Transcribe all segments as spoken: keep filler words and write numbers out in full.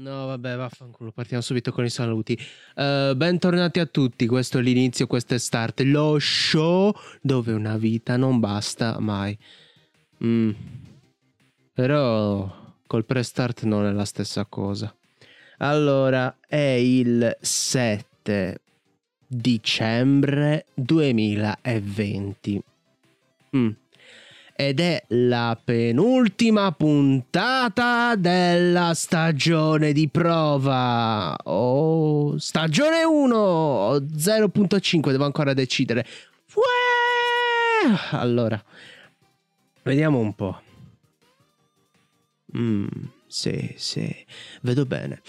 No, vabbè, vaffanculo, partiamo subito con i saluti. Uh, bentornati a tutti, questo è l'inizio, questo è Start, lo show dove una vita non basta mai. Mm. Però col pre-start non è la stessa cosa. Allora, è il sette dicembre duemilaventi. Mm. Ed è la penultima puntata della stagione di prova. Oh, stagione uno, zero virgola cinque, devo ancora decidere. Uè! Allora, vediamo un po'. Mm, sì, sì, vedo bene.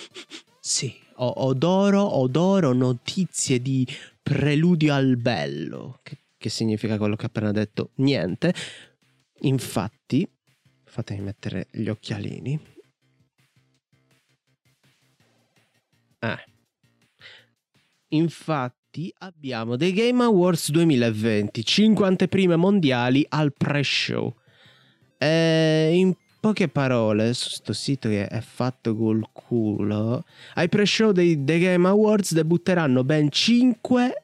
Sì, o- odoro, odoro, notizie di preludio al bello. Che, che significa quello che ho appena detto? Niente. Infatti, fatemi mettere gli occhialini. Ah. Infatti abbiamo The Game Awards duemilaventi, cinque anteprime mondiali al pre-show. E in poche parole, su sto sito che è fatto col culo, ai pre-show dei The Game Awards debutteranno ben cinque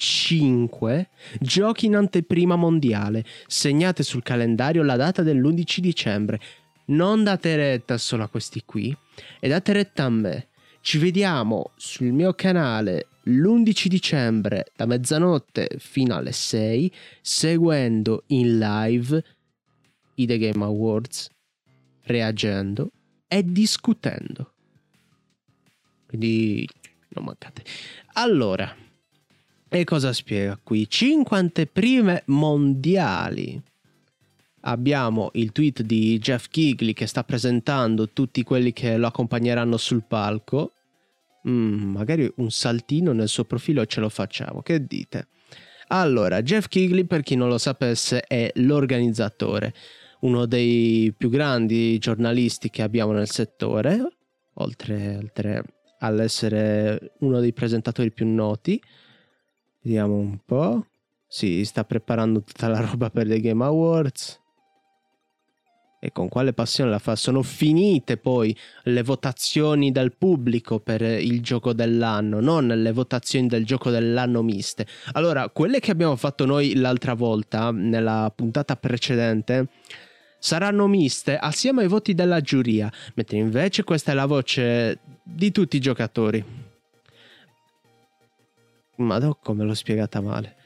cinque giochi in anteprima mondiale. Segnate sul calendario la data dell'undici dicembre. Non date retta solo a questi qui, e date retta a me. Ci vediamo sul mio canale l'undici dicembre da mezzanotte fino alle sei, seguendo in live i The Game Awards, reagendo e discutendo. Quindi non mancate. Allora, e cosa spiega qui? cinque anteprime mondiali. Abbiamo il tweet di Jeff Keighley che sta presentando tutti quelli che lo accompagneranno sul palco. Mm, magari un saltino nel suo profilo ce lo facciamo, che dite? Allora, Jeff Keighley, per chi non lo sapesse, è l'organizzatore, uno dei più grandi giornalisti che abbiamo nel settore, oltre, oltre all'essere uno dei presentatori più noti. Vediamo un po'. Si sta preparando tutta la roba per The Game Awards. E con quale passione la fa. Sono finite poi le votazioni del pubblico per il gioco dell'anno, non le votazioni del gioco dell'anno miste. Allora, quelle che abbiamo fatto noi l'altra volta, nella puntata precedente, saranno miste assieme ai voti della giuria, mentre invece questa è la voce di tutti i giocatori. Madò, come l'ho spiegata male.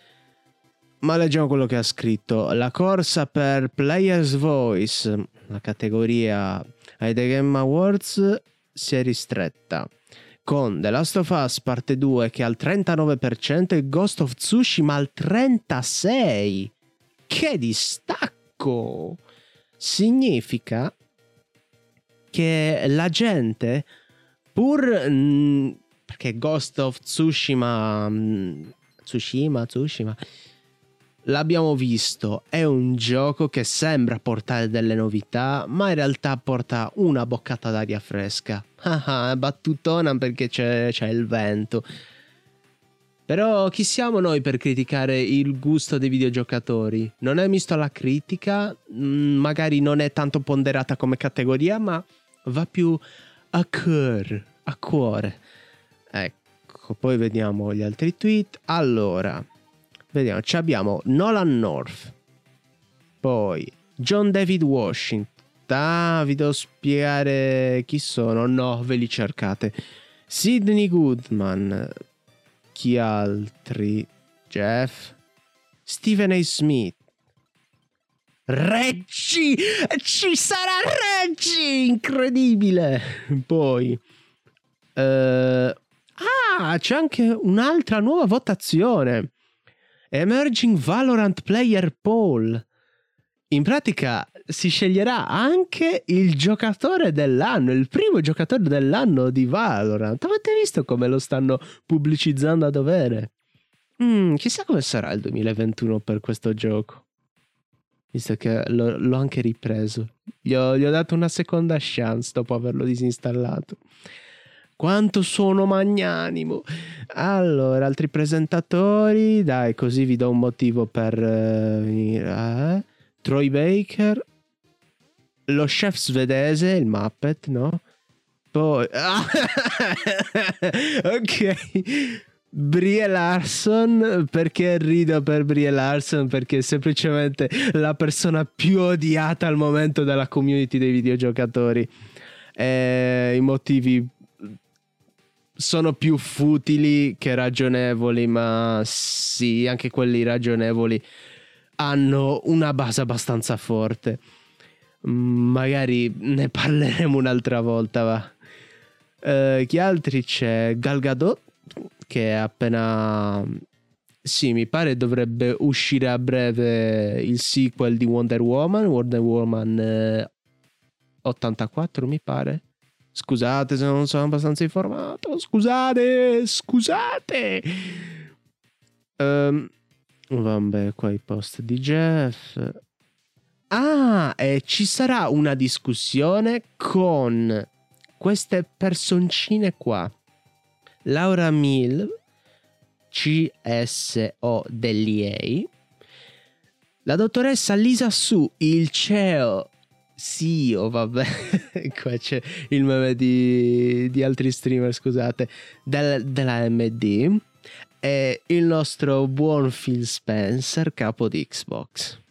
Ma leggiamo quello che ha scritto. La corsa per Player's Voice, la categoria ai The Game Awards, si è ristretta, con The Last of Us parte due che è al trentanove percento e Ghost of Tsushima al trentasei percento. Che distacco! Significa che la gente, pur... Mh, perché Ghost of Tsushima Tsushima, Tsushima l'abbiamo visto, è un gioco che sembra portare delle novità, ma in realtà porta una boccata d'aria fresca. Ah, battutona perché c'è, c'è il vento. Però chi siamo noi per criticare il gusto dei videogiocatori? Non è misto alla critica, magari non è tanto ponderata come categoria, ma va più a cuore, a cuore. Ecco, poi vediamo gli altri tweet. Allora, vediamo, ci abbiamo Nolan North, poi John David Washington. Ah, vi devo spiegare chi sono? No, ve li cercate. Sidney Goodman, chi altri? Jeff, Stephen A Smith, Reggie, ci sarà Reggie, incredibile. Poi eh uh, ah, c'è anche un'altra nuova votazione. Emerging Valorant Player Poll. In pratica si sceglierà anche il giocatore dell'anno, il primo giocatore dell'anno di Valorant. Avete visto come lo stanno pubblicizzando a dovere? Mm, chissà come sarà il duemilaventuno per questo gioco, visto che lo, l'ho anche ripreso. Gli ho, gli ho dato una seconda chance dopo averlo disinstallato. Quanto sono magnanimo. Allora, altri presentatori, dai, così vi do un motivo per eh, venire. Eh? Troy Baker, lo chef svedese, il Muppet, no? Poi... Ah. Ok, Brie Larson, perché rido per Brie Larson? Perché è semplicemente la persona più odiata al momento dalla community dei videogiocatori. E i motivi sono più futili che ragionevoli, ma sì, anche quelli ragionevoli hanno una base abbastanza forte. Magari ne parleremo un'altra volta, va. Uh, chi altri c'è? Gal Gadot, che è appena... sì, mi pare dovrebbe uscire a breve il sequel di Wonder Woman, Wonder Woman eh, ottantaquattro mi pare. Scusate se non sono abbastanza informato, scusate, scusate. Um, vabbè, qua i post di Jeff. Ah, e ci sarà una discussione con... queste personcine qua. Laura Mill, C S O dell'E A, la dottoressa Lisa Su, il C E O, C E O, vabbè, qua c'è il meme di, di altri streamer, scusate, del, della M D, e il nostro buon Phil Spencer, capo di Xbox.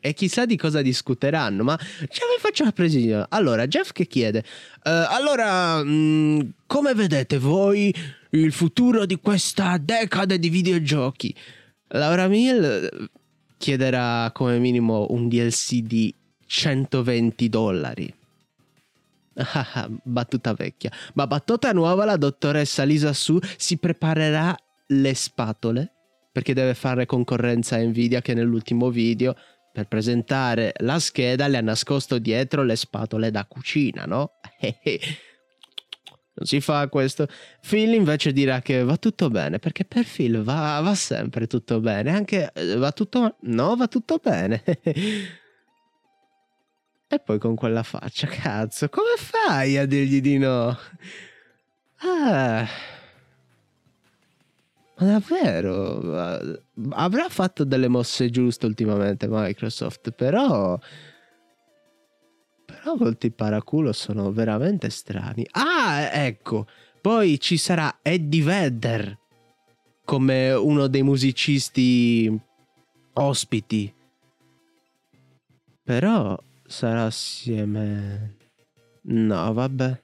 E chissà di cosa discuteranno, ma ce la faccio a presidio. Allora, Jeff che chiede, uh, allora, mh, come vedete voi il futuro di questa decade di videogiochi? Laura Mill chiederà come minimo un D L C di centoventi dollari. Battuta vecchia. Ma battuta nuova, la dottoressa Lisa Su si preparerà le spatole, perché deve fare concorrenza a Nvidia, che nell'ultimo video... per presentare la scheda le ha nascosto dietro le spatole da cucina, no? Non si fa questo. Phil invece dirà che va tutto bene, perché per Phil va, va sempre tutto bene. Anche va tutto... no, va tutto bene. E poi con quella faccia, cazzo, come fai a dirgli di no? Ah... ma davvero, avrà fatto delle mosse giuste ultimamente Microsoft, però però volti paraculo sono veramente strani. Ah, ecco, poi ci sarà Eddie Vedder come uno dei musicisti ospiti, però sarà assieme... no, vabbè,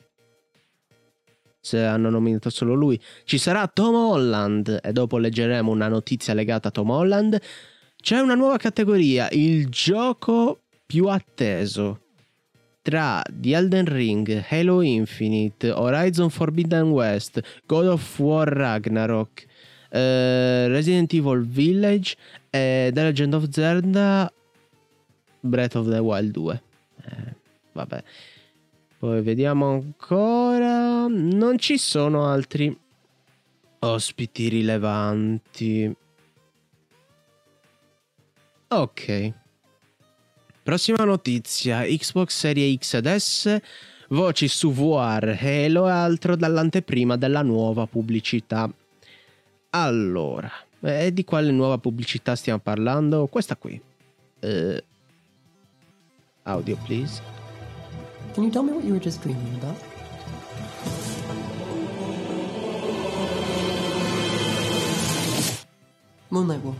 se hanno nominato solo lui. Ci sarà Tom Holland, e dopo leggeremo una notizia legata a Tom Holland. C'è una nuova categoria, il gioco più atteso, tra The Elden Ring, Halo Infinite, Horizon Forbidden West, God of War Ragnarok, eh, Resident Evil Village e The Legend of Zelda Breath of the Wild due. Eh, vabbè. Poi vediamo ancora... non ci sono altri ospiti rilevanti. Ok. Prossima notizia. Xbox Series X ed S. Voci su V R, Halo e altro dall'anteprima della nuova pubblicità. Allora, e di quale nuova pubblicità stiamo parlando? Questa qui. Uh, audio, please. Can you tell me what you were just dreaming about? Moonlight Wolf.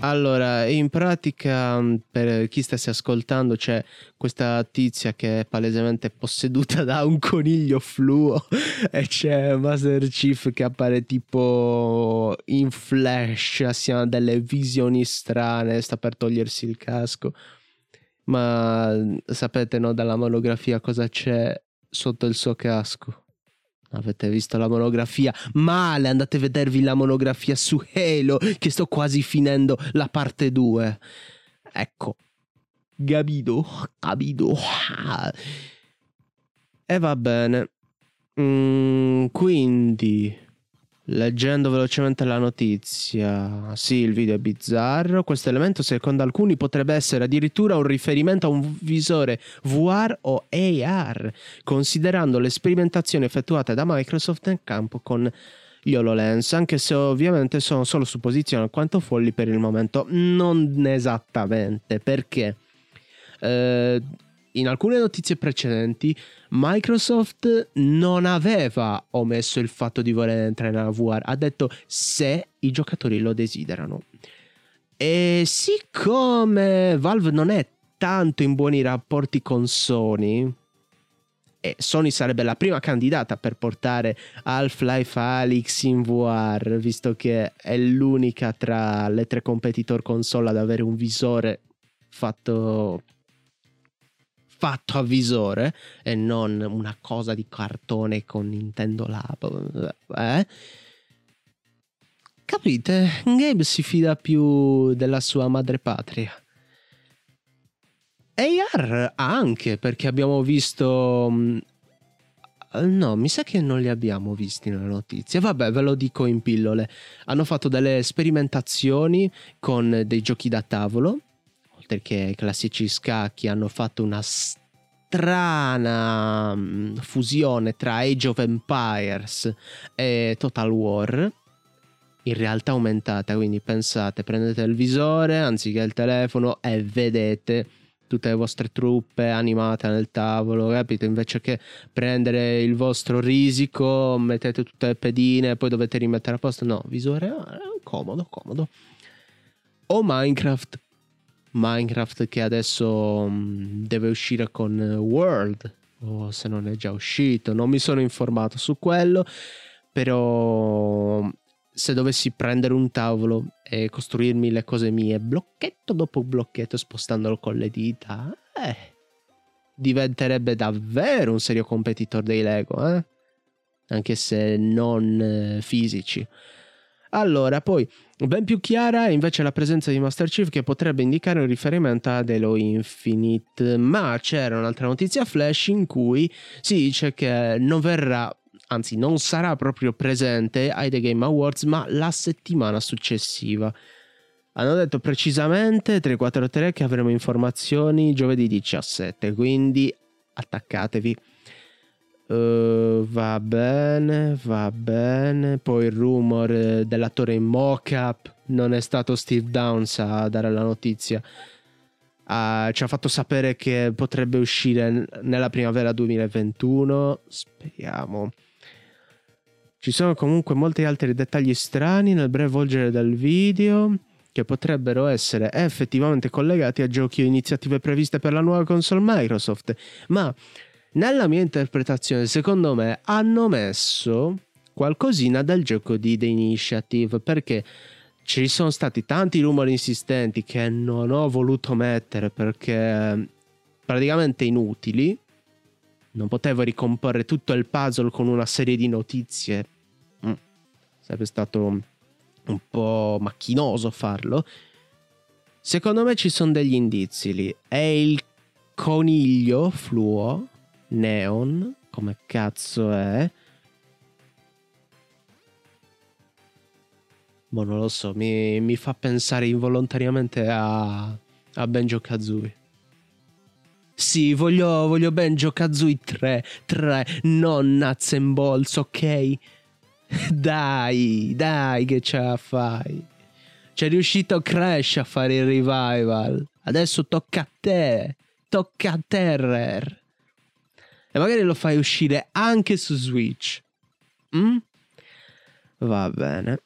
Allora, in pratica, per chi stesse ascoltando, c'è questa tizia che è palesemente posseduta da un coniglio fluo e c'è Master Chief che appare tipo in flash, assieme a delle visioni strane, sta per togliersi il casco. Ma sapete, no, dalla monografia cosa c'è sotto il suo casco? Avete visto la monografia? Male, andate a vedervi la monografia su Halo, che sto quasi finendo la parte due. Ecco, capito, capito. E va bene. Mm, quindi... leggendo velocemente la notizia, sì, il video è bizzarro. Questo elemento, secondo alcuni, potrebbe essere addirittura un riferimento a un visore V R o A R, considerando le sperimentazioni effettuate da Microsoft in campo con HoloLens, anche se ovviamente sono solo supposizioni alquanto folli per il momento. Non esattamente, perché eh, in alcune notizie precedenti Microsoft non aveva omesso il fatto di voler entrare nella V R, ha detto se i giocatori lo desiderano. E siccome Valve non è tanto in buoni rapporti con Sony, e Sony sarebbe la prima candidata per portare Half-Life Alyx in V R, visto che è l'unica tra le tre competitor console ad avere un visore fatto fatto a visore e non una cosa di cartone con Nintendo Lab, eh? Capite? Gabe si fida più della sua madrepatria. A R anche, perché abbiamo visto... No, mi sa che non li abbiamo visti nelle notizie. Vabbè, ve lo dico in pillole. Hanno fatto delle sperimentazioni con dei giochi da tavolo, oltre che i classici scacchi. Hanno fatto una strana fusione tra Age of Empires e Total War in realtà aumentata. Quindi pensate, prendete il visore anziché il telefono e vedete tutte le vostre truppe animate nel tavolo, capito? Invece che prendere il vostro risico, mettete tutte le pedine e poi dovete rimettere a posto. No, visore comodo, comodo. O Minecraft. Minecraft che adesso deve uscire con World, o se non è già uscito, non mi sono informato su quello, però... se dovessi prendere un tavolo e costruirmi le cose mie blocchetto dopo blocchetto spostandolo con le dita, eh, diventerebbe davvero un serio competitor dei Lego, eh? Anche se non eh, fisici. Allora, poi ben più chiara è invece la presenza di Master Chief, che potrebbe indicare un riferimento ad Halo Infinite, ma c'era un'altra notizia flash in cui si dice che non verrà, anzi non sarà proprio presente ai The Game Awards, ma la settimana successiva. Hanno detto precisamente tre quattro tre che avremo informazioni giovedì diciassette, quindi attaccatevi. Uh, va bene, va bene. Poi il rumor dell'attore in mock-up, non è stato Steve Downs a dare la notizia. Uh, ci ha fatto sapere che potrebbe uscire nella primavera duemilaventuno, speriamo. Ci sono comunque molti altri dettagli strani nel breve volgere del video che potrebbero essere effettivamente collegati a giochi o iniziative previste per la nuova console Microsoft, ma nella mia interpretazione, secondo me, hanno messo qualcosina dal gioco di The Initiative, perché ci sono stati tanti rumori insistenti che non ho voluto mettere perché praticamente inutili. Non potevo ricomporre tutto il puzzle con una serie di notizie. Mm. Sarebbe stato un po' macchinoso farlo. Secondo me ci sono degli indizi lì. È il coniglio fluo, neon, come cazzo è? Boh, non lo so, mi, mi fa pensare involontariamente a, a Banjo-Kazooie. Sì, voglio, voglio Banjo-Kazooie tre, tre, non nuts and balls, ok? Dai, dai che ce la fai. C'è riuscito Crash a fare il revival. Adesso tocca a te, tocca a Terror. E magari lo fai uscire anche su Switch. Mm? Va bene.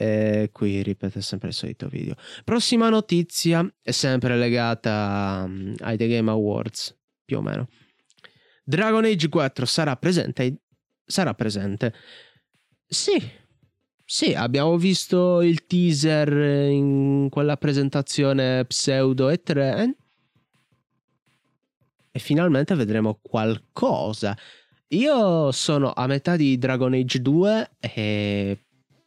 E qui ripete sempre il solito video. Prossima notizia è sempre legata ai The Game Awards, più o meno. Dragon Age quattro sarà presente? Sarà presente. Sì, sì, abbiamo visto il teaser in quella presentazione pseudo E tre e finalmente vedremo qualcosa. Io sono a metà di Dragon Age due e...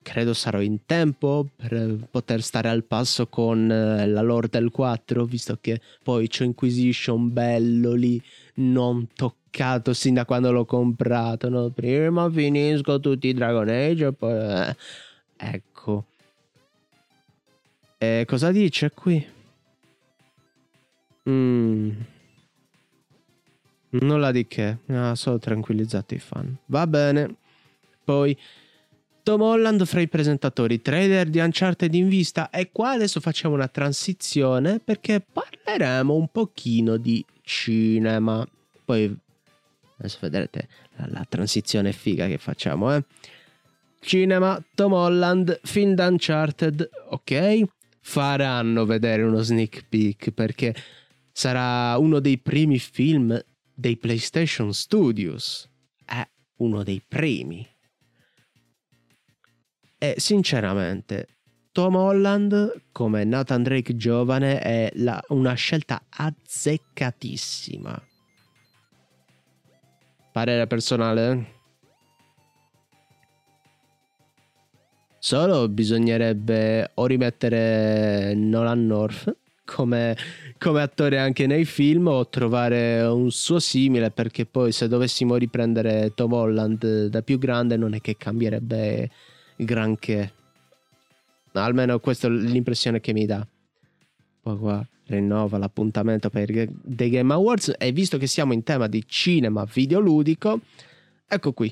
credo sarò in tempo per poter stare al passo con la lore del quattro, visto che poi c'ho Inquisition bello lì, non toccato sin da quando l'ho comprato, no? Prima finisco tutti i Dragon Age e poi... Eh. Ecco. E cosa dice qui? Mm. Nulla di che, ah, solo tranquillizzate i fan. Va bene. Poi... Tom Holland fra i presentatori, trailer di Uncharted in vista, e qua adesso facciamo una transizione perché parleremo un pochino di cinema. Poi adesso vedrete la, la transizione figa che facciamo, eh. Cinema, Tom Holland, film da Uncharted, ok? Faranno vedere uno sneak peek perché sarà uno dei primi film dei PlayStation Studios. È uno dei primi. E sinceramente Tom Holland come Nathan Drake giovane è la, una scelta azzeccatissima. Parere personale? Solo bisognerebbe o rimettere Nolan North come, come attore anche nei film, o trovare un suo simile, perché poi se dovessimo riprendere Tom Holland da più grande non è che cambierebbe granché. Almeno questa è l'impressione che mi dà. Poi qua rinnova l'appuntamento per The Game Awards, e visto che siamo in tema di cinema videoludico, ecco qui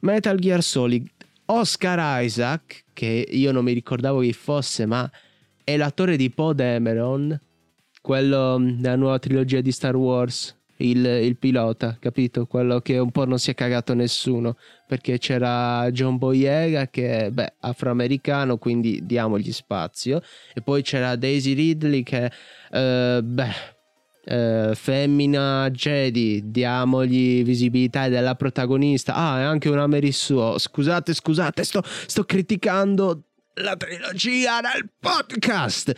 Metal Gear Solid. Oscar Isaac, che io non mi ricordavo chi fosse, ma è l'attore di Poe Dameron, quello della nuova trilogia di Star Wars, il, il pilota, capito? Quello che un po' non si è cagato nessuno, perché c'era John Boyega che, beh, afroamericano, quindi diamogli spazio, e poi c'era Daisy Ridley che, eh, beh... Uh, femmina Jedi, diamogli visibilità della protagonista. Ah, è anche una Mary Sue. Scusate, scusate, sto, sto criticando la trilogia nel podcast.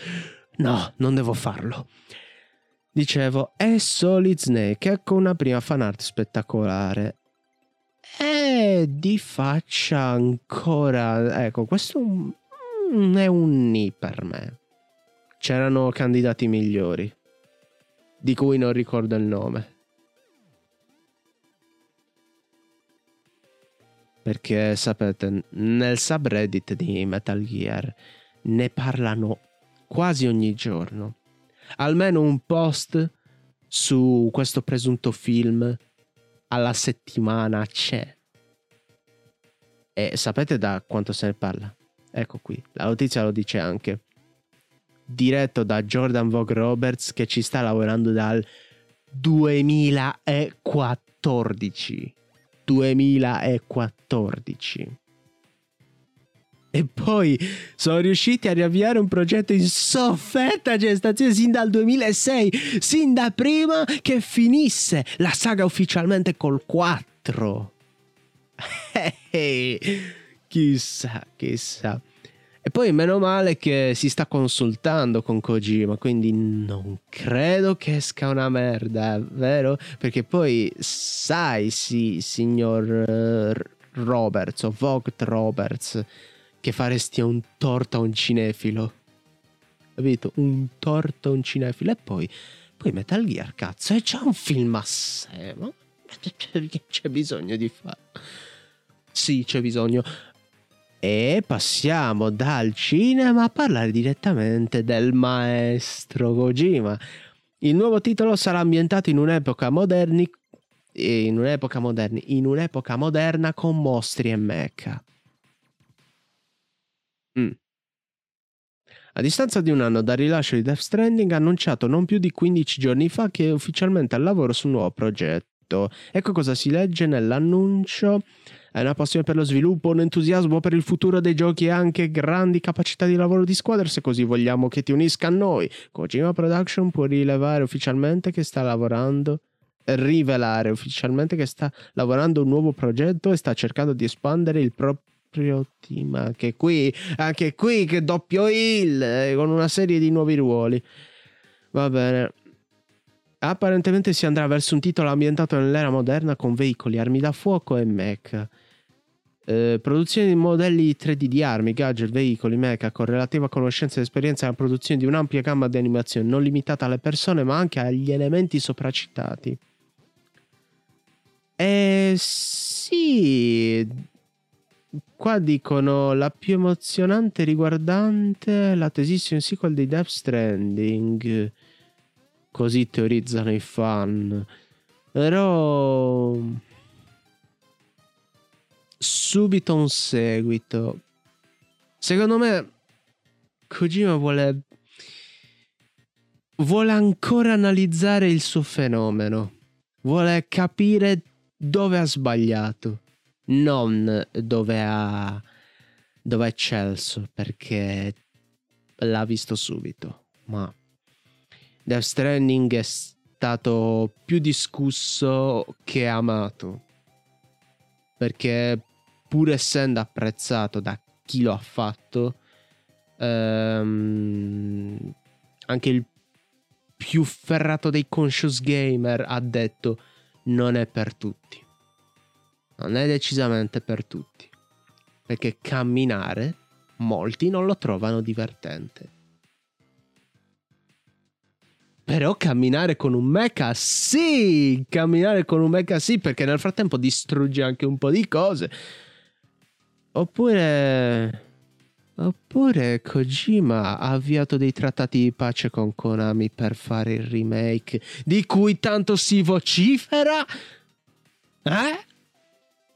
No, non devo farlo. Dicevo, è Solid Snake, ecco una prima fanart spettacolare. E di faccia ancora, ecco, questo è un ni per me. C'erano candidati migliori, di cui non ricordo il nome, perché sapete, nel subreddit di Metal Gear ne parlano quasi ogni giorno. Almeno un post su questo presunto film alla settimana c'è. E sapete da quanto se ne parla? Ecco qui, la notizia lo dice anche. Diretto da Jordan Vogue Roberts, che ci sta lavorando dal duemilaquattordici. duemilaquattordici. E poi sono riusciti a riavviare un progetto in sofferta gestazione sin dal duemilasei, sin da prima che finisse la saga ufficialmente col quattro. Chissà, chissà. E poi meno male che si sta consultando con Kojima, quindi non credo che esca una merda, vero? Perché poi sai, sì, signor Roberts o Vogt Roberts, che faresti un torto a un cinefilo, capito? Un torto a un cinefilo. E poi, poi Metal Gear, cazzo, è già un film a sé, ma c'è bisogno di fare? Sì, c'è bisogno. E passiamo dal cinema a parlare direttamente del maestro Kojima. Il nuovo titolo sarà ambientato in un'epoca moderni, in un'epoca moderni, in un'epoca moderna con mostri e mecha. Mm. A distanza di un anno dal rilascio di Death Stranding, annunciato non più di quindici giorni fa, che è ufficialmente al lavoro sul nuovo progetto. Ecco cosa si legge nell'annuncio. È una passione per lo sviluppo, un entusiasmo per il futuro dei giochi e anche grandi capacità di lavoro di squadra, se così vogliamo che ti unisca a noi. Kojima Production può rilevare ufficialmente che sta lavorando, rivelare ufficialmente che sta lavorando un nuovo progetto e sta cercando di espandere il proprio team. Anche qui, anche qui che doppio il, eh, con una serie di nuovi ruoli. Va bene. Apparentemente si andrà verso un titolo ambientato nell'era moderna con veicoli, armi da fuoco e mecha. Eh, produzione di modelli tre D di armi, gadget, veicoli, mecha, con relativa conoscenza ed esperienza nella produzione di un'ampia gamma di animazioni, non limitata alle persone ma anche agli elementi sopracitati. Eh sì... Qua dicono la più emozionante riguardante l'attesissimo sequel di Death Stranding... Così teorizzano i fan. Però subito un seguito. Secondo me Kojima vuole vuole ancora analizzare il suo fenomeno, vuole capire dove ha sbagliato, non dove ha dove è eccelso, perché l'ha visto subito. Ma Death Stranding è stato più discusso che amato, perché pur essendo apprezzato da chi lo ha fatto, ehm, anche il più ferrato dei conscious gamer ha detto non è per tutti, non è decisamente per tutti, perché camminare molti non lo trovano divertente. Però camminare con un mecha sì, camminare con un mecha sì, perché nel frattempo distrugge anche un po' di cose. Oppure, oppure Kojima ha avviato dei trattati di pace con Konami per fare il remake di cui tanto si vocifera? Eh?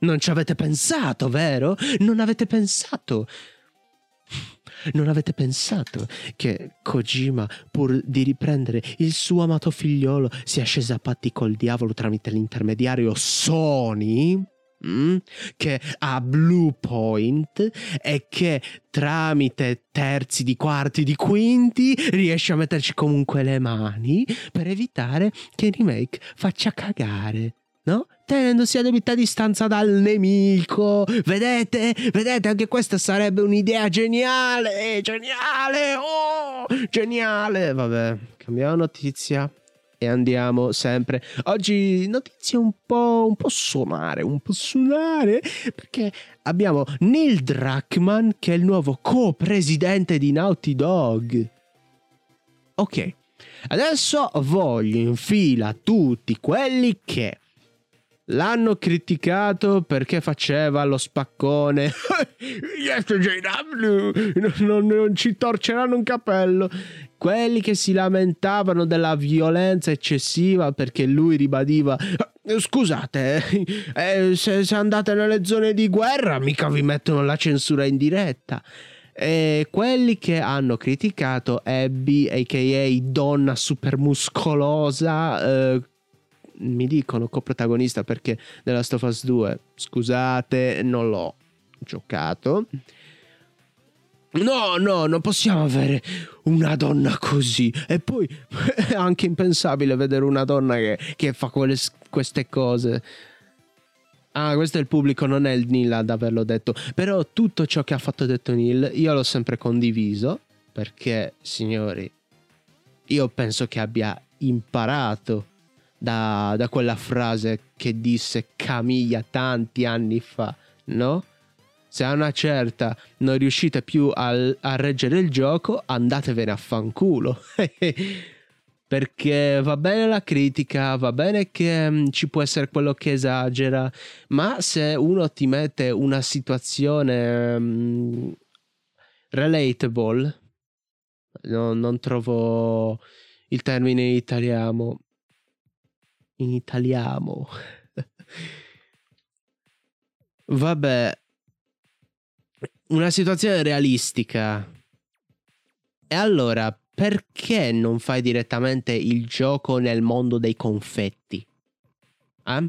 Non ci avete pensato, vero? Non avete pensato... Non avete pensato che Kojima, pur di riprendere il suo amato figliolo, sia sceso a patti col diavolo tramite l'intermediario Sony, mm? che ha Blue Point e che tramite terzi di quarti di quinti riesce a metterci comunque le mani per evitare che il remake faccia cagare, no? Tenendosi a debita distanza dal nemico. Vedete? Vedete? Anche questa sarebbe un'idea geniale. Geniale. Oh, geniale. Vabbè, cambiamo notizia e andiamo sempre. Oggi notizie un po', un po' suonare, un po' suonare, perché abbiamo Neil Druckmann che è il nuovo co-presidente di Naughty Dog. Ok, adesso voglio in fila tutti quelli che l'hanno criticato perché faceva lo spaccone. non, non, non ci torceranno un capello. Quelli che si lamentavano della violenza eccessiva perché lui ribadiva: scusate, eh, eh, se, se andate nelle zone di guerra mica vi mettono la censura in diretta. E quelli che hanno criticato Abby, a k a donna super muscolosa, eh, mi dicono coprotagonista perché The Last of Us due, scusate, non l'ho giocato. No, no, non possiamo avere una donna così. E poi è anche impensabile vedere una donna che, che fa quelle, queste cose. Ah, questo è il pubblico, non è il Neil ad averlo detto. Però tutto ciò che ha fatto detto Neil io l'ho sempre condiviso, perché, signori, io penso che abbia imparato Da, da quella frase che disse Camilla tanti anni fa, no? Se a una certa non riuscite più a, a reggere il gioco, andatevene a fanculo. Perché va bene la critica, va bene che mh, ci può essere quello che esagera, ma se uno ti mette una situazione mh, relatable, no, non trovo il termine in italiano, in italiano vabbè, una situazione realistica, e allora perché non fai direttamente il gioco nel mondo dei confetti? Eh?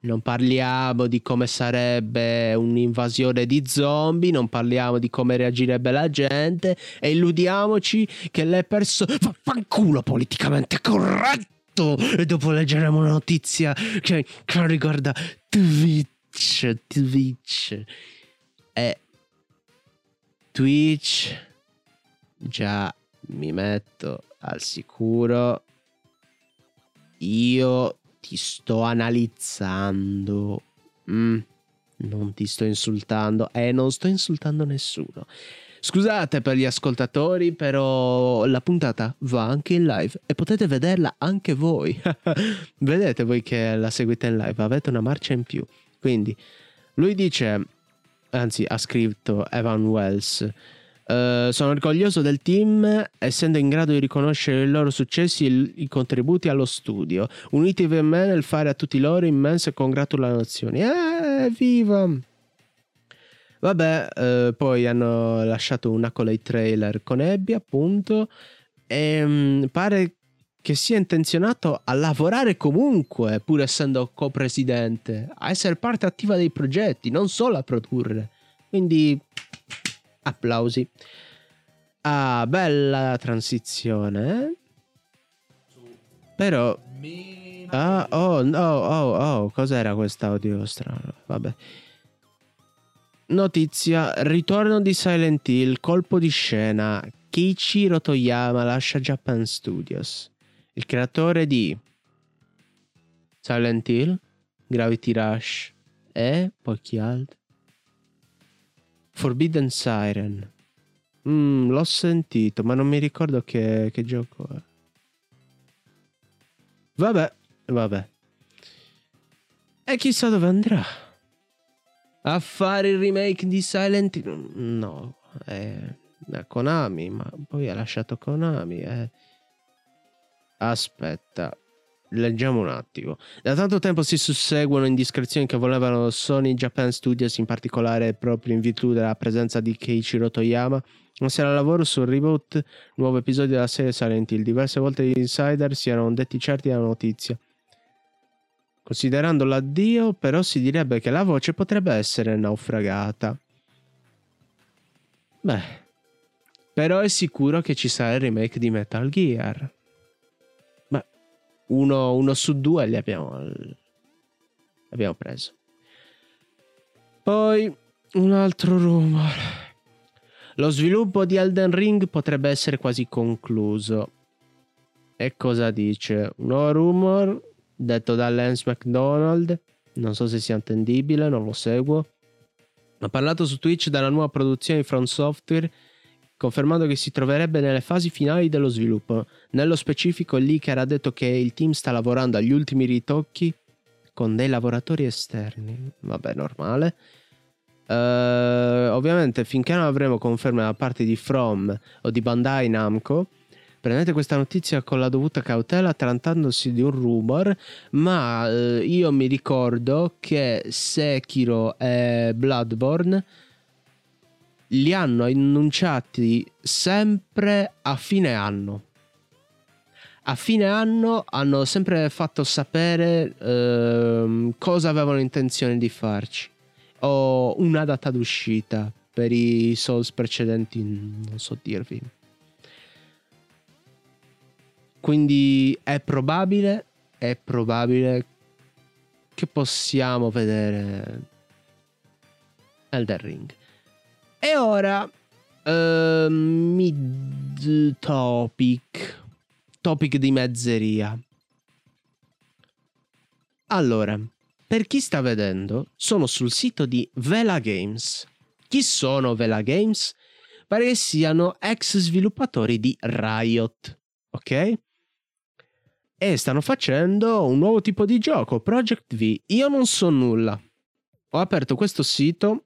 Non parliamo di come sarebbe un'invasione di zombie, non parliamo di come reagirebbe la gente, e illudiamoci che le persone... vaffanculo politicamente corretto. E dopo leggeremo una notizia che, che riguarda Twitch, Twitch e Twitch. Già mi metto al sicuro, io ti sto analizzando, mm, non ti sto insultando e eh, non sto insultando nessuno. Scusate per gli ascoltatori, però la puntata va anche in live e potete vederla anche voi. Vedete voi che la seguite in live, avete una marcia in più. Quindi lui dice, anzi ha scritto Evan Wells, eh, sono orgoglioso del team, essendo in grado di riconoscere i loro successi e il, i contributi allo studio. Unitevi a me nel fare a tutti loro immense congratulazioni. Eh, evviva! Vabbè, eh, poi hanno lasciato una cola ai trailer con Abby, appunto, e mh, pare che sia intenzionato a lavorare comunque, pur essendo co-presidente, a essere parte attiva dei progetti, non solo a produrre. Quindi, applausi. Ah, bella transizione, eh? Però... Ah, oh, no, oh, oh, cos'era quest'audio strano? Vabbè. Notizia, ritorno di Silent Hill, colpo di scena. Keiichiro Toyama lascia Japan Studios. Il creatore di Silent Hill, Gravity Rush e pochi altri. Forbidden Siren. Mm, l'ho sentito, ma non mi ricordo che, che gioco è. Vabbè, vabbè. E chissà dove andrà. A fare il remake di Silent Hill? No, è Konami, ma poi ha lasciato Konami. Eh. Aspetta, leggiamo un attimo. Da tanto tempo si susseguono indiscrezioni che volevano Sony Japan Studios, in particolare proprio in virtù della presenza di Keiichiro Toyama. Non si era lavoro sul reboot, nuovo episodio della serie Silent Hill. Diverse volte gli insider si erano detti certi della notizia. Considerando l'addio, però, si direbbe che la voce potrebbe essere naufragata. Beh, però è sicuro che ci sarà il remake di Metal Gear. Ma uno, uno su due li abbiamo, li abbiamo preso. Poi un altro rumore. Lo sviluppo di Elden Ring potrebbe essere quasi concluso. E cosa dice? Un nuovo rumor detto da Lance McDonald, non so se sia attendibile, non lo seguo. Ha parlato su Twitch della nuova produzione di From Software, confermando che si troverebbe nelle fasi finali dello sviluppo. Nello specifico, Licker ha detto che il team sta lavorando agli ultimi ritocchi con dei lavoratori esterni. Vabbè, normale. Uh, ovviamente finché non avremo conferme da parte di From o di Bandai Namco, prendete questa notizia con la dovuta cautela, trattandosi di un rumor, ma uh, io mi ricordo che Sekiro e Bloodborne li hanno annunciati sempre a fine anno. A fine anno hanno sempre fatto sapere uh, cosa avevano intenzione di farci. Ho una data d'uscita per i Souls precedenti, non so dirvi. Quindi è probabile, è probabile che possiamo vedere Elden Ring. E ora uh, mid topic, topic di mezzeria. Allora, per chi sta vedendo, sono sul sito di Vela Games. Chi sono Vela Games? Pare che siano ex sviluppatori di Riot, ok? E stanno facendo un nuovo tipo di gioco, Project V. Io non so nulla. Ho aperto questo sito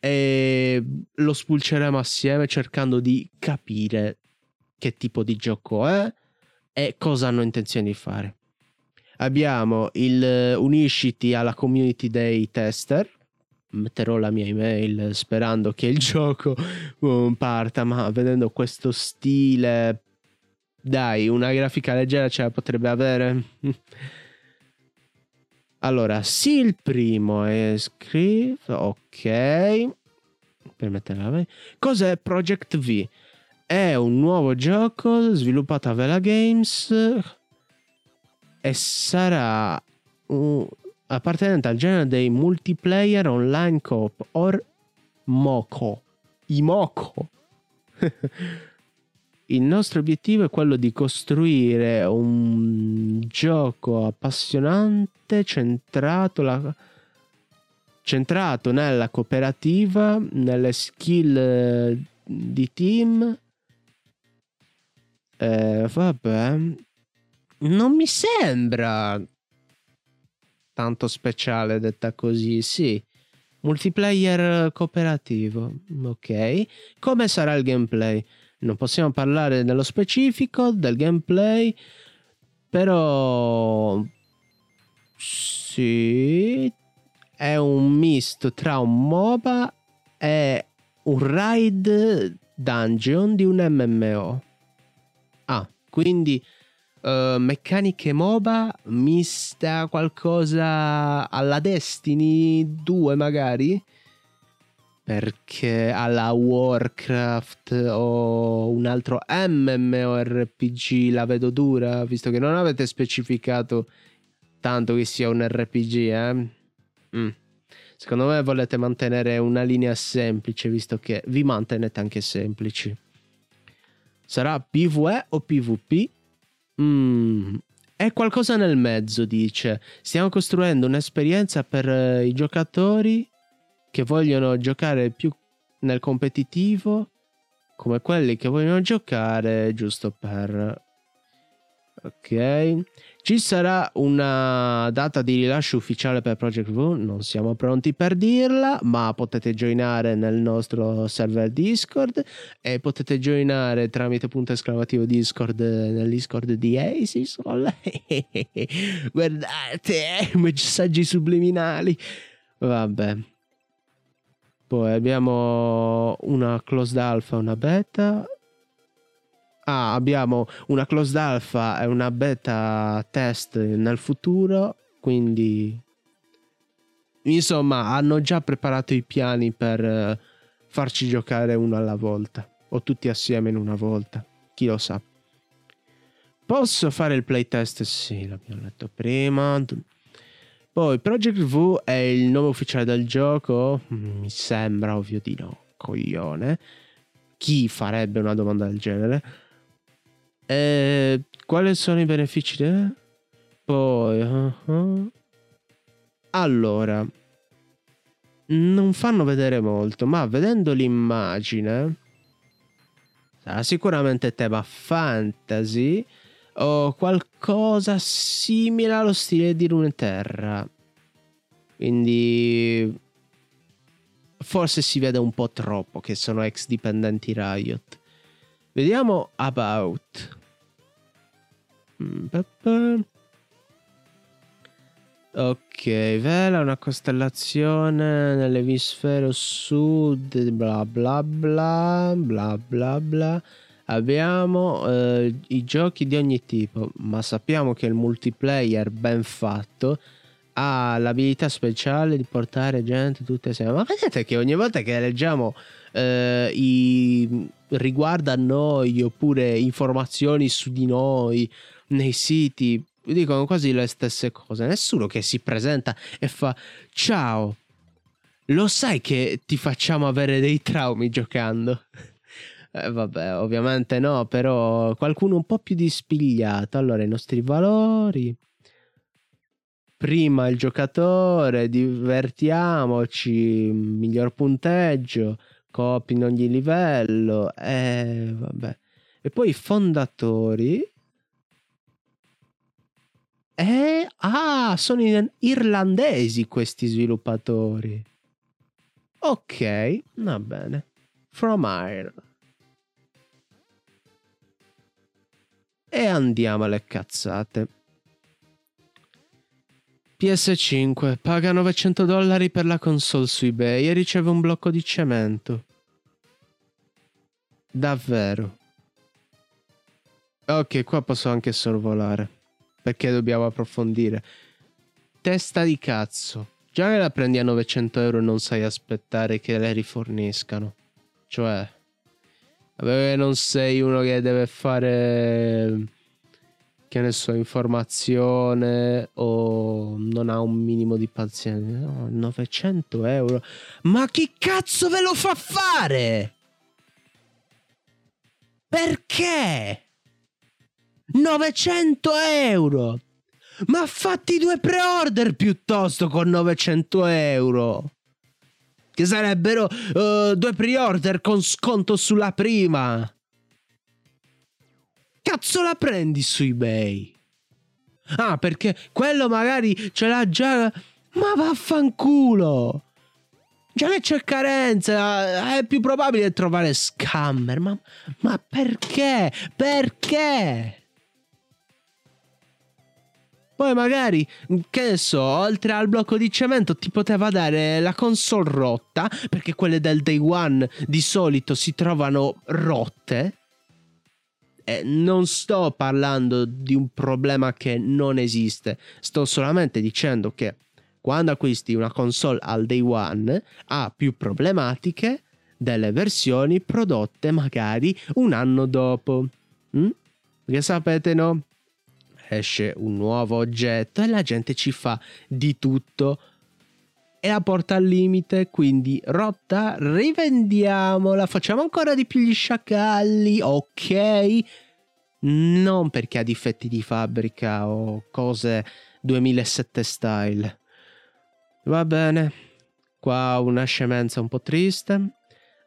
e lo spulceremo assieme cercando di capire che tipo di gioco è e cosa hanno intenzione di fare. Abbiamo il unisciti alla community dei tester. Metterò la mia email sperando che il gioco parta, ma vedendo questo stile, dai, una grafica leggera ce la potrebbe avere. Allora, sì, il primo è scritto, ok, per metterla. Cos'è Project V? È un nuovo gioco sviluppato a Vela Games e sarà uh, appartenente al genere dei multiplayer online co-op or moco. I moco. Il nostro obiettivo è quello di costruire un gioco appassionante centrato, la... centrato nella cooperativa, nelle skill di team. Eh, vabbè. Non mi sembra tanto speciale detta così, sì. Multiplayer cooperativo, ok. Come sarà il gameplay? Non possiamo parlare nello specifico del gameplay, però sì, è un misto tra un MOBA e un raid dungeon di un M M O. Ah, quindi uh, meccaniche MOBA mista qualcosa alla Destiny due magari, perché alla Warcraft o un altro MMORPG la vedo dura, visto che non avete specificato tanto che sia un R P G. eh? mm. Secondo me volete mantenere una linea semplice, visto che vi mantenete anche semplici. Sarà PvE o PvP? Mm. È qualcosa nel mezzo, dice. Stiamo costruendo un'esperienza per i giocatori che vogliono giocare più nel competitivo, come quelli che vogliono giocare giusto per... Ok. Ci sarà una data di rilascio ufficiale per Project V? Non siamo pronti per dirla, ma potete joinare nel nostro server Discord e potete joinare tramite punto esclamativo Discord nel Discord di Aces. Guardate, messaggi subliminali. Vabbè. Poi abbiamo una closed alpha, una beta. Ah, abbiamo una closed alpha e una beta test nel futuro, quindi insomma hanno già preparato i piani per farci giocare uno alla volta o tutti assieme in una volta, chi lo sa. Posso fare il playtest? Sì, l'abbiamo detto prima. Poi Project V è il nome ufficiale del gioco? Mi sembra ovvio di no, coglione. Chi farebbe una domanda del genere? E quali sono i benefici? Eh? Poi uh -huh. Allora, non fanno vedere molto, ma vedendo l'immagine sarà sicuramente tema fantasy o qualcosa simile allo stile di Runeterra, quindi forse si vede un po' troppo che sono ex dipendenti Riot. Vediamo About. Ok, Vela, una costellazione nell'emisfero sud, bla bla bla bla bla bla. Abbiamo eh, i giochi di ogni tipo, ma sappiamo che il multiplayer ben fatto ha l'abilità speciale di portare gente tutte assieme. Ma vedete che ogni volta che leggiamo eh, i riguardo a noi oppure informazioni su di noi nei siti, dicono quasi le stesse cose. Nessuno che si presenta e fa: ciao, lo sai che ti facciamo avere dei traumi giocando? Eh, vabbè, ovviamente no, però qualcuno un po' più dispigliato. Allora, i nostri valori. Prima il giocatore, divertiamoci, miglior punteggio, coop in ogni livello, eh, vabbè. E poi i fondatori. Eh, ah, sono irlandesi questi sviluppatori. Ok, va bene. From Ireland. E andiamo alle cazzate. P S cinque paga novecento dollari per la console su eBay e riceve un blocco di cemento. Davvero? Ok, qua posso anche sorvolare, perché dobbiamo approfondire. Testa di cazzo. Già che la prendi a novecento euro non sai aspettare che le riforniscano. Cioè, vabbè, non sei uno che deve fare... che ne so, informazione o non ha un minimo di pazienza. No, novecento euro. Ma chi cazzo ve lo fa fare? Perché? novecento euro. Ma fatti due pre-order piuttosto con novecento euro. Che sarebbero uh, due pre-order con sconto sulla prima. Cazzo la prendi su eBay? Ah, perché quello magari ce l'ha già. Ma vaffanculo! Già che c'è carenza, è più probabile trovare scammer. Ma, ma perché? Perché? Poi magari, che ne so, oltre al blocco di cemento ti poteva dare la console rotta, perché quelle del day one di solito si trovano rotte. E non sto parlando di un problema che non esiste, sto solamente dicendo che quando acquisti una console al day one ha più problematiche delle versioni prodotte magari un anno dopo. Mm? Perché sapete, no? Esce un nuovo oggetto e la gente ci fa di tutto e la porta al limite, quindi rotta, rivendiamola, facciamo ancora di più gli sciacalli, ok? Non perché ha difetti di fabbrica o cose duemilasette style. Va bene, qua una scemenza un po' triste.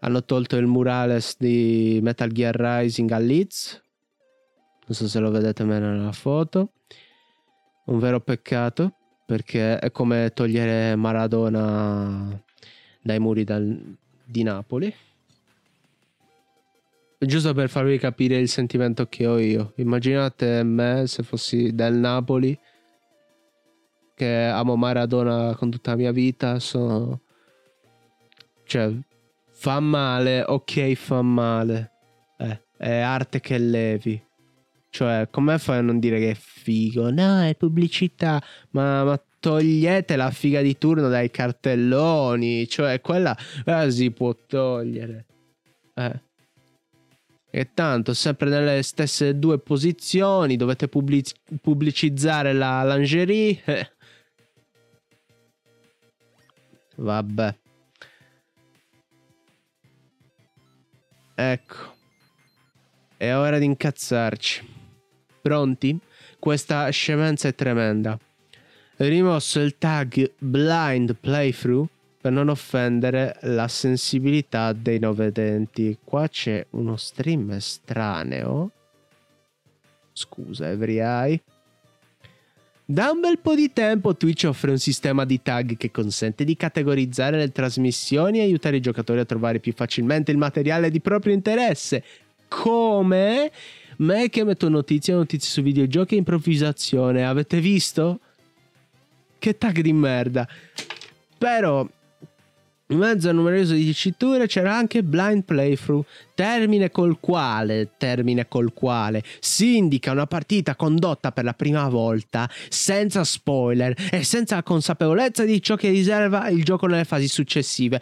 Hanno tolto il murales di Metal Gear Rising a Leeds. Non so se lo vedete bene nella foto. Un vero peccato, perché è come togliere Maradona dai muri dal, di Napoli. Giusto per farvi capire il sentimento che ho io. Immaginate me se fossi del Napoli, che amo Maradona con tutta la mia vita. Sono... Cioè, fa male, ok, fa male. Eh, è arte che levi. Cioè, come fai a non dire che è figo? No, è pubblicità. Ma, ma togliete la figa di turno dai cartelloni. Cioè, quella, quella si può togliere. Eh. E tanto, sempre nelle stesse due posizioni. Dovete pubblic- pubblicizzare la lingerie. Eh. Vabbè. Ecco. È ora di incazzarci. Pronti? Questa scemenza è tremenda. Rimosso il tag blind playthrough per non offendere la sensibilità dei novedenti. Qua c'è uno stream estraneo. Scusa, Every Eye. Da un bel po' di tempo Twitch offre un sistema di tag che consente di categorizzare le trasmissioni e aiutare i giocatori a trovare più facilmente il materiale di proprio interesse. Come... me che metto notizie, notizie su videogiochi e improvvisazione. Avete visto? Che tag di merda. Però, in mezzo a numerose diciture c'era anche blind playthrough, termine col quale, termine col quale si indica una partita condotta per la prima volta senza spoiler e senza la consapevolezza di ciò che riserva il gioco nelle fasi successive.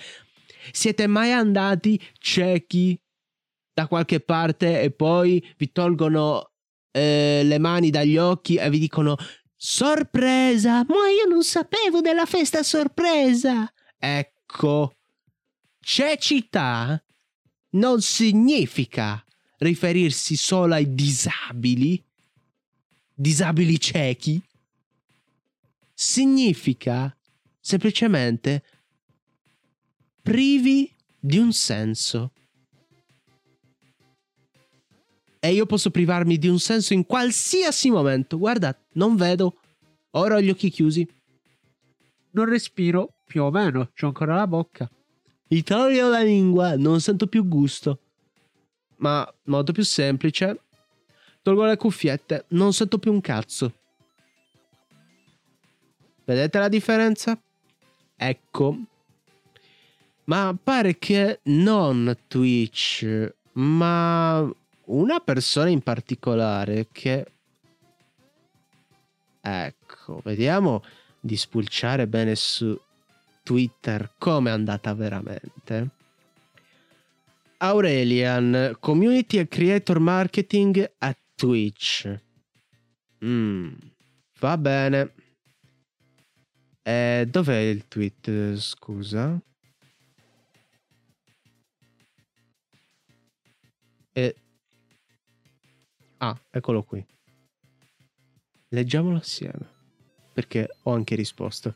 Siete mai andati ciechi da qualche parte e poi vi tolgono eh, le mani dagli occhi e vi dicono sorpresa, ma io non sapevo della festa sorpresa? Ecco, cecità non significa riferirsi solo ai disabili, disabili ciechi, significa semplicemente privi di un senso. E io posso privarmi di un senso in qualsiasi momento. Guarda, non vedo. Ora ho gli occhi chiusi. Non respiro, più o meno. C'ho ancora la bocca. Mi tolgo la lingua, non sento più gusto. Ma in modo più semplice, tolgo le cuffiette, non sento più un cazzo. Vedete la differenza? Ecco. Ma pare che non Twitch, ma... una persona in particolare che... Ecco, vediamo di spulciare bene su Twitter come è andata veramente. Aurelian, community e creator marketing a Twitch. Mm, va bene. Eh, dov'è il tweet, scusa? Eh... Ah, eccolo qui. Leggiamolo assieme, perché ho anche risposto.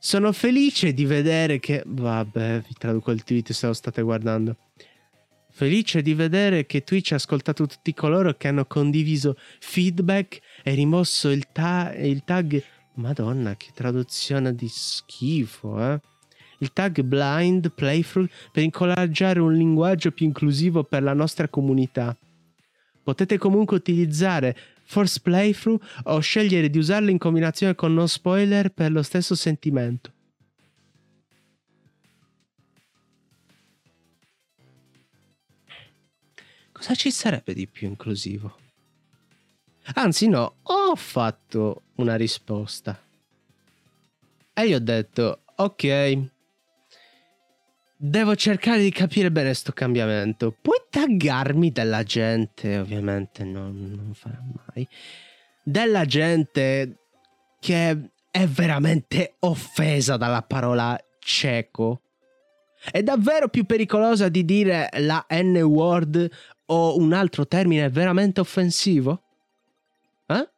Sono felice di vedere che... Vabbè, vi traduco il tweet se lo state guardando. Felice di vedere che Twitch ha ascoltato tutti coloro che hanno condiviso feedback e rimosso il, ta- il tag... Madonna, che traduzione di schifo, eh? Il tag blind playthrough per incoraggiare un linguaggio più inclusivo per la nostra comunità. Potete comunque utilizzare force playthrough o scegliere di usarlo in combinazione con no spoiler per lo stesso sentimento. Cosa ci sarebbe di più inclusivo? Anzi no, ho fatto una risposta e gli ho detto ok, devo cercare di capire bene sto cambiamento. Puoi taggarmi della gente, ovviamente non, non farà mai, della gente che è veramente offesa dalla parola cieco. È davvero più pericolosa di dire la N-word o un altro termine veramente offensivo? Eh?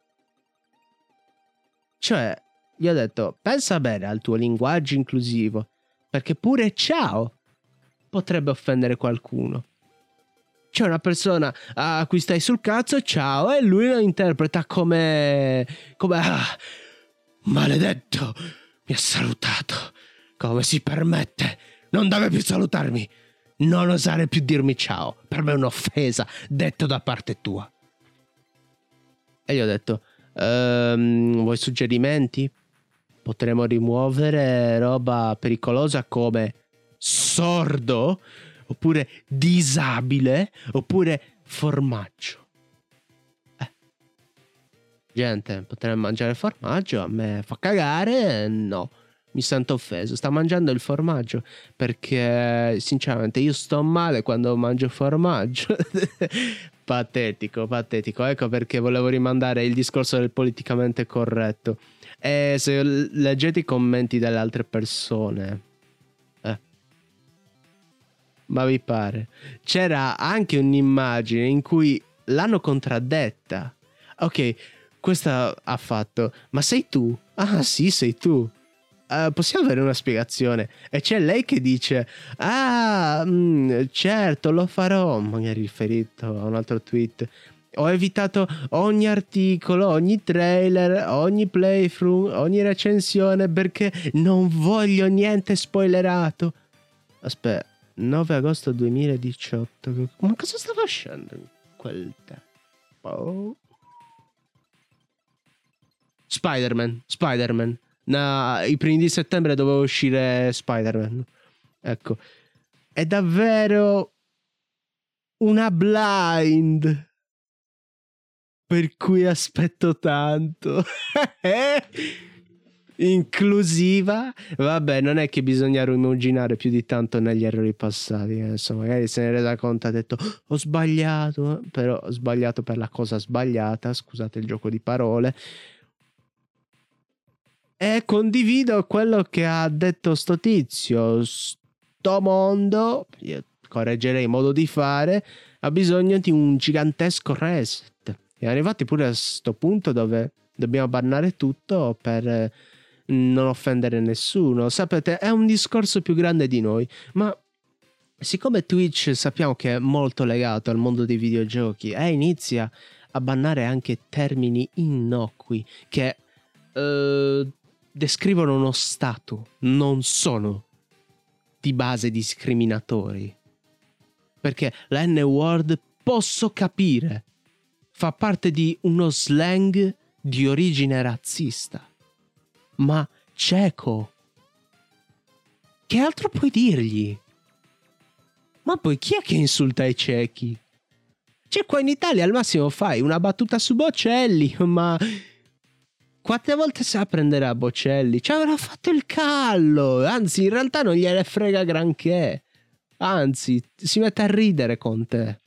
Cioè, gli ho detto, pensa bene al tuo linguaggio inclusivo, perché pure ciao potrebbe offendere qualcuno. C'è una persona a cui stai sul cazzo, ciao, e lui lo interpreta come... come ah, maledetto, mi ha salutato, come si permette, non deve più salutarmi, non osare più dirmi ciao, per me è un'offesa, detto da parte tua. E gli ho detto, ehm, vuoi suggerimenti? Potremmo rimuovere roba pericolosa come sordo, oppure disabile, oppure formaggio. Eh. Gente, potremmo mangiare formaggio, a me fa cagare, no. Mi sento offeso, sta mangiando il formaggio, perché sinceramente io sto male quando mangio formaggio. Patetico, patetico. Ecco perché volevo rimandare il discorso del politicamente corretto. E se leggete i commenti delle altre persone, eh. ma vi pare, c'era anche un'immagine in cui l'hanno contraddetta. Ok, questa ha fatto, ma sei tu? Ah sì, sei tu. Uh, possiamo avere una spiegazione? E c'è lei che dice ah mh, certo lo farò, magari riferito a un altro tweet. Ho evitato ogni articolo, ogni trailer, ogni playthrough, ogni recensione perché non voglio niente spoilerato. Aspetta, nove agosto duemiladiciotto, ma cosa sta facendo in quel tempo? Spider-Man, Spider-Man. No, i primi di settembre doveva uscire Spider-Man. Ecco, è davvero una blind per cui aspetto tanto. Inclusiva. Vabbè, non è che bisogna rimuginare più di tanto negli errori passati. Adesso magari se ne è resa conto, ha detto ho sbagliato, però ho sbagliato per la cosa sbagliata, scusate il gioco di parole. E condivido quello che ha detto sto tizio, sto mondo, io correggerei il modo di fare, ha bisogno di un gigantesco reset. E arrivati pure a sto punto dove dobbiamo bannare tutto per non offendere nessuno. Sapete, è un discorso più grande di noi, ma siccome Twitch sappiamo che è molto legato al mondo dei videogiochi, eh, inizia a bannare anche termini innocui che... Uh, descrivono uno stato, non sono di base discriminatori, perché la N-word posso capire, fa parte di uno slang di origine razzista, ma cieco che altro puoi dirgli? Ma poi chi è che insulta i ciechi? Cioè qua in Italia al massimo fai una battuta su Bocelli, ma... quante volte si apprenderà a Bocelli? Ci avrà fatto il callo. Anzi, in realtà non gliene frega granché. Anzi, si mette a ridere con te.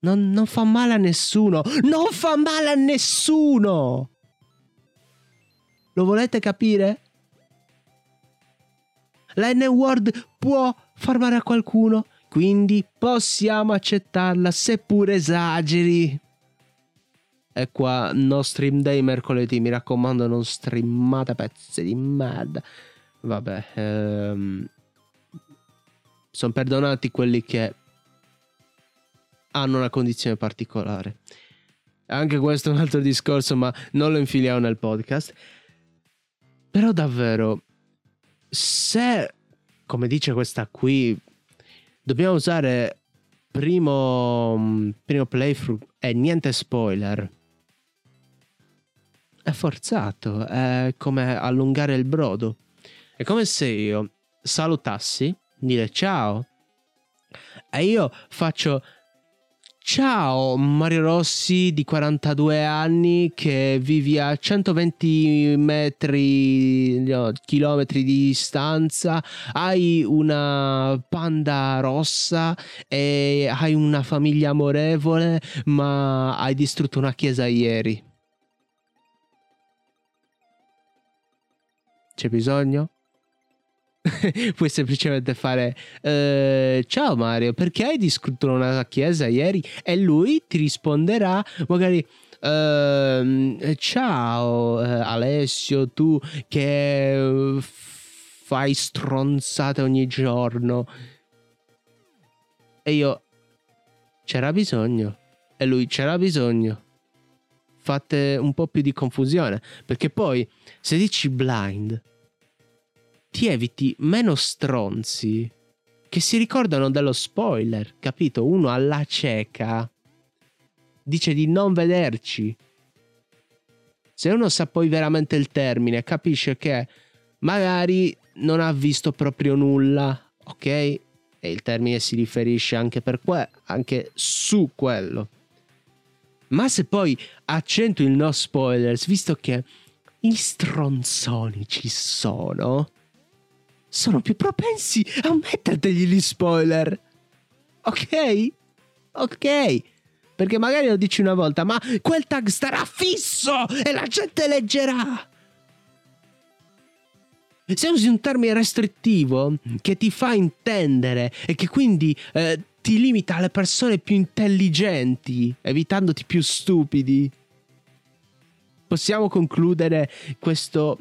Non, non fa male a nessuno. Non fa male a nessuno! Lo volete capire? La N-word può far male a qualcuno, quindi possiamo accettarla seppur esageri. E qua no stream day mercoledì, mi raccomando, non streamate pezzi di merda. Vabbè, ehm, sono perdonati quelli che hanno una condizione particolare. Anche questo è un altro discorso, ma non lo infiliamo nel podcast. Però davvero, se, come dice questa qui, dobbiamo usare primo, primo playthrough e niente spoiler... è forzato, è come allungare il brodo. È come se io salutassi, dire ciao, e io faccio ciao Mario Rossi di quarantadue anni che vivi a centoventi metri no, chilometri di distanza, hai una Panda rossa e hai una famiglia amorevole, ma hai distrutto una chiesa ieri. C'è bisogno? Puoi semplicemente fare eh, ciao Mario, perché hai distrutto una chiesa ieri? E lui ti risponderà magari eh, ciao Alessio, tu che fai stronzate ogni giorno. E io c'era bisogno, e lui c'era bisogno. Fate un po' più di confusione, perché poi se dici blind ti eviti meno stronzi che si ricordano dello spoiler, capito? Uno alla cieca dice di non vederci. Se uno sa poi veramente il termine, capisce che magari non ha visto proprio nulla, ok? E il termine si riferisce anche, per que- anche su quello. Ma se poi accento il no spoilers, visto che gli stronzoni ci sono, sono più propensi a mettertegli gli spoiler. Ok? Ok. Perché magari lo dici una volta, ma quel tag starà fisso e la gente leggerà. Se usi un termine restrittivo che ti fa intendere e che quindi eh, ti limita alle persone più intelligenti, evitandoti più stupidi, possiamo concludere questo...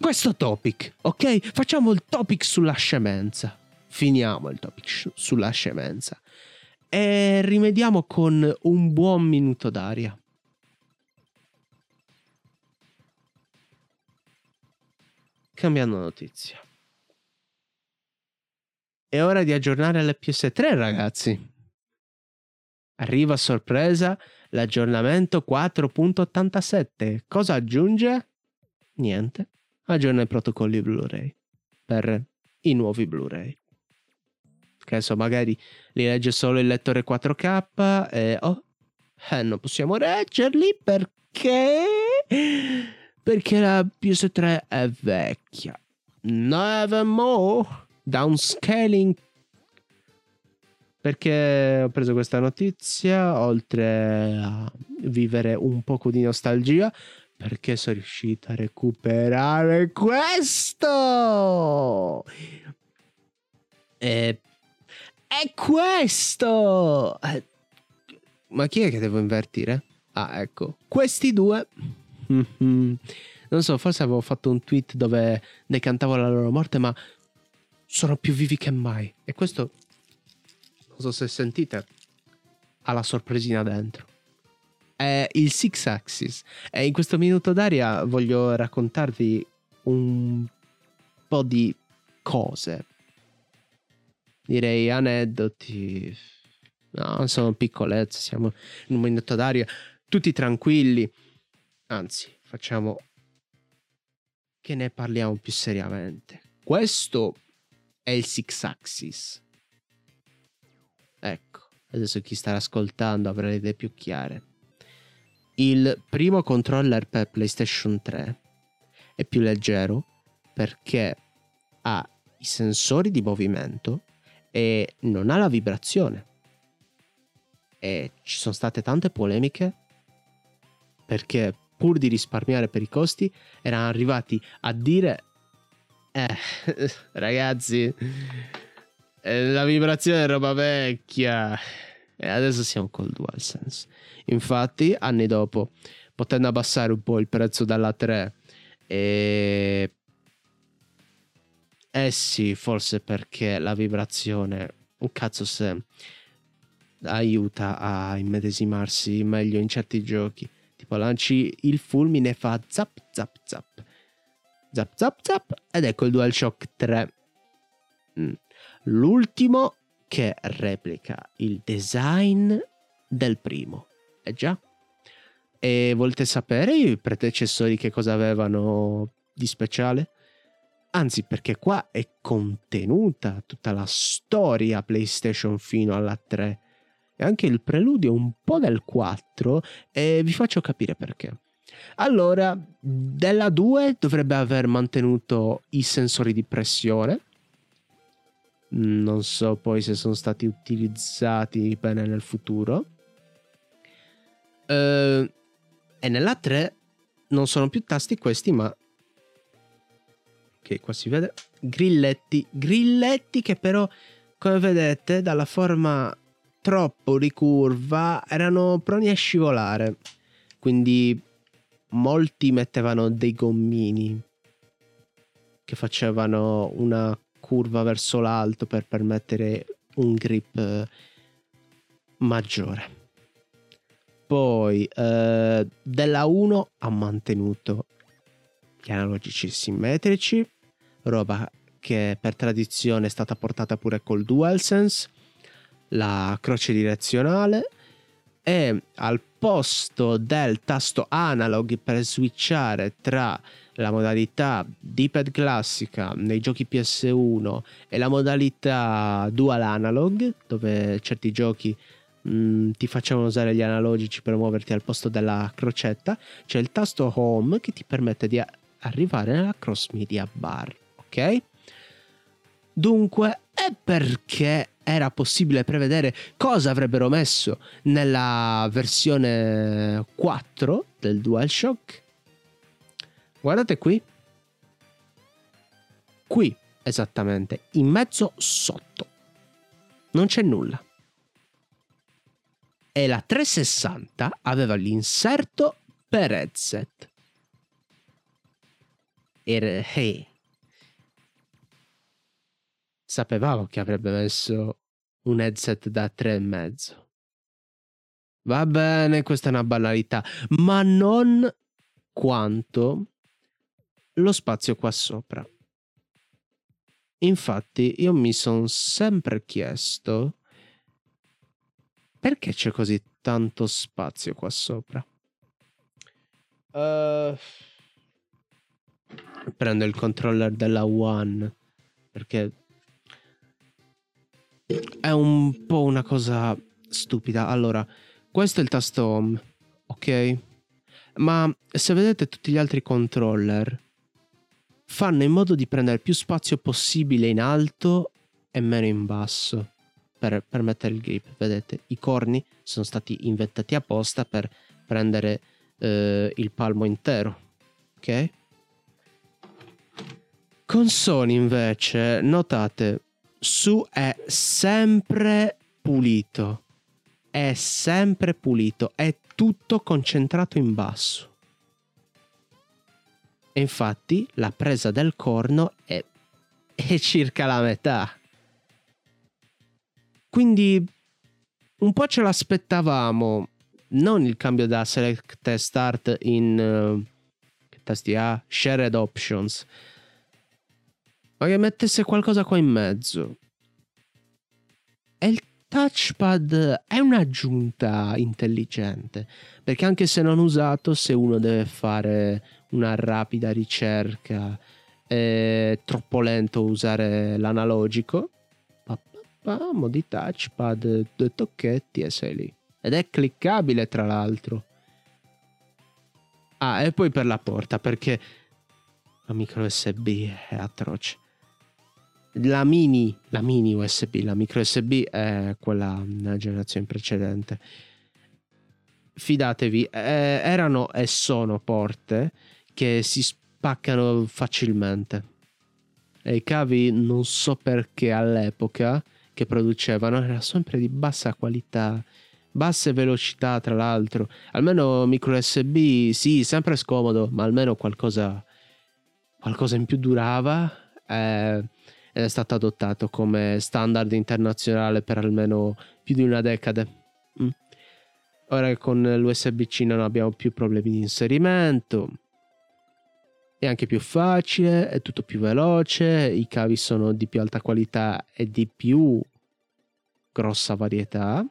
questo topic, ok? Facciamo il topic sulla scemenza. Finiamo il topic sulla scemenza. E rimediamo con un buon minuto d'aria. Cambiando notizia. È ora di aggiornare le P S tre, ragazzi. Arriva a sorpresa l'aggiornamento quattro punto ottantasette. Cosa aggiunge? Niente. Aggiorna i protocolli Blu-ray per i nuovi Blu-ray. Adesso magari li legge solo il lettore quattro K e oh, eh, non possiamo reggerli perché perché la P S tre è vecchia. Nevermore downscaling. Perché ho preso questa notizia oltre a vivere un poco di nostalgia, perché sono riuscita a recuperare questo! E... è questo! Ma chi è che devo invertire? Ah, ecco. Questi due. Non so, forse avevo fatto un tweet dove decantavo la loro morte, ma sono più vivi che mai. E questo, non so se sentite, ha la sorpresina dentro. È il Six Axis, e in questo minuto d'aria voglio raccontarvi un po' di cose, direi aneddoti, no, sono piccolezze, siamo in un minuto d'aria tutti tranquilli, anzi facciamo che ne parliamo più seriamente. Questo è il Six Axis, ecco, adesso chi starà ascoltando avrà le idee più chiare. Il primo controller per PlayStation tre è più leggero perché ha i sensori di movimento e non ha la vibrazione. E ci sono state tante polemiche perché, pur di risparmiare per i costi, erano arrivati a dire eh, ragazzi, la vibrazione è roba vecchia. E adesso siamo col DualSense. Infatti, anni dopo, potendo abbassare un po' il prezzo dalla tre, e... eh sì, forse perché la vibrazione, un cazzo se, aiuta a immedesimarsi meglio in certi giochi. Tipo lanci il fulmine, fa zap zap zap, zap zap zap, ed ecco il DualShock tre. Mm. L'ultimo, che replica il design del primo, Eh già. E volete sapere i predecessori che cosa avevano di speciale? Anzi, perché qua è contenuta tutta la storia PlayStation fino alla tre e anche il preludio un po' del quattro, e vi faccio capire perché. Allora, della due dovrebbe aver mantenuto i sensori di pressione, non so poi se sono stati utilizzati bene nel futuro, e nella tre non sono più tasti questi, ma che qua si vede, grilletti, grilletti che però, come vedete, dalla forma troppo ricurva erano proni a scivolare, quindi molti mettevano dei gommini che facevano una curva verso l'alto per permettere un grip maggiore. Poi eh, della uno ha mantenuto gli analogici simmetrici, roba che per tradizione è stata portata pure col DualSense, la croce direzionale, e al posto del tasto analog per switchare tra la modalità D-pad classica nei giochi P S uno e la modalità dual analog, dove certi giochi mh, ti facevano usare gli analogici per muoverti al posto della crocetta, c'è il tasto home che ti permette di arrivare nella cross media bar, ok? Dunque, è perché era possibile prevedere cosa avrebbero messo nella versione quattro del DualShock. Guardate qui, qui esattamente in mezzo sotto non c'è nulla, e la trecentosessanta aveva l'inserto per headset. E hey, sapevamo che avrebbe messo un headset da tre e mezzo. Va bene, questa è una banalità, ma non quanto lo spazio qua sopra. Infatti io mi sono sempre chiesto perché c'è così tanto spazio qua sopra. Uh, prendo il controller della One perché è un po' una cosa stupida. Allora, questo è il tasto home, ok? Ma se vedete tutti gli altri controller fanno in modo di prendere più spazio possibile in alto e meno in basso per permettere il grip. Vedete, i corni sono stati inventati apposta per prendere eh, il palmo intero, ok? Con Sony invece, notate, Su è sempre pulito, è sempre pulito, è tutto concentrato in basso. E infatti la presa del corno è, è circa la metà. Quindi un po' ce l'aspettavamo, non il cambio da select e start in uh, che tasti ha? Shared options, ma che mettesse qualcosa qua in mezzo. E il touchpad è un'aggiunta intelligente, perché anche se non usato, se uno deve fare una rapida ricerca, è troppo lento usare l'analogico, pa, pa, pa, modi touchpad, due tocchetti e sei lì. Ed è cliccabile, tra l'altro. Ah, e poi per la porta, perché la micro U S B è atroce. La mini, la mini U S B, la micro U S B è quella nella generazione precedente. Fidatevi, eh, erano e sono porte che si spaccano facilmente. E i cavi, non so perché all'epoca che producevano, era sempre di bassa qualità, basse velocità, tra l'altro. Almeno micro U S B, sì, sempre scomodo, ma almeno qualcosa, qualcosa in più durava. Eh, ed è stato adottato come standard internazionale per almeno più di una decade. Mm. Ora con l'U S B C non abbiamo più problemi di inserimento, è anche più facile, è tutto più veloce, i cavi sono di più alta qualità e di più grossa varietà,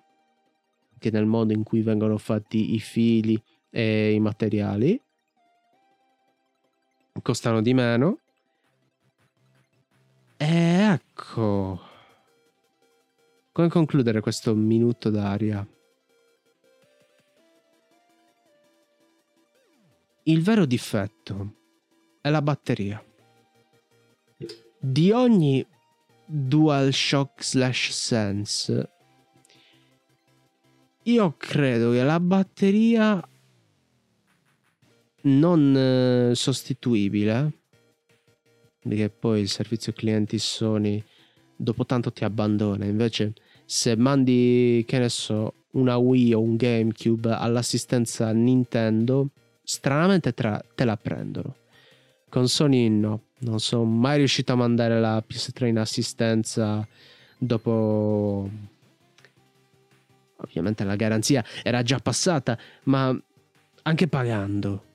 anche nel modo in cui vengono fatti i fili e i materiali, costano di meno. E ecco, come concludere questo minuto d'aria? Il vero difetto è la batteria di ogni DualShock slash Sense. Io credo che la batteria non eh, sostituibile, perché poi il servizio clienti Sony dopo tanto ti abbandona. Invece se mandi, che ne so, una Wii o un GameCube all'assistenza Nintendo, stranamente tra, te la prendono. Con Sony no, non sono mai riuscito a mandare la P S tre in assistenza dopo, ovviamente la garanzia era già passata, ma anche pagando,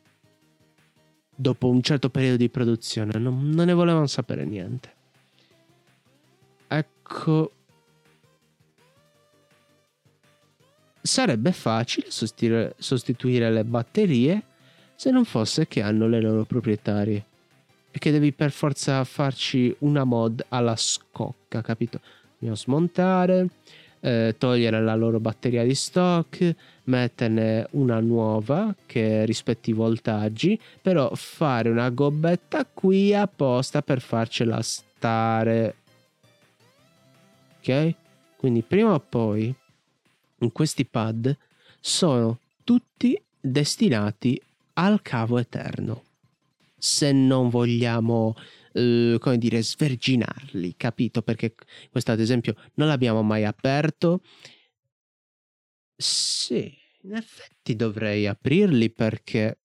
dopo un certo periodo di produzione non, non ne volevano sapere niente. Ecco, sarebbe facile sostituire, sostituire le batterie, se non fosse che hanno le loro proprietarie e che devi per forza farci una mod alla scocca, capito? Dobbiamo smontare, eh, togliere la loro batteria di stock, metterne una nuova che rispetti i voltaggi, però fare una gobbetta qui apposta per farcela stare, ok? Quindi prima o poi in questi pad sono tutti destinati al cavo eterno, se non vogliamo eh, come dire sverginarli, capito? Perché questo ad esempio non l'abbiamo mai aperto. Sì, in effetti dovrei aprirli, perché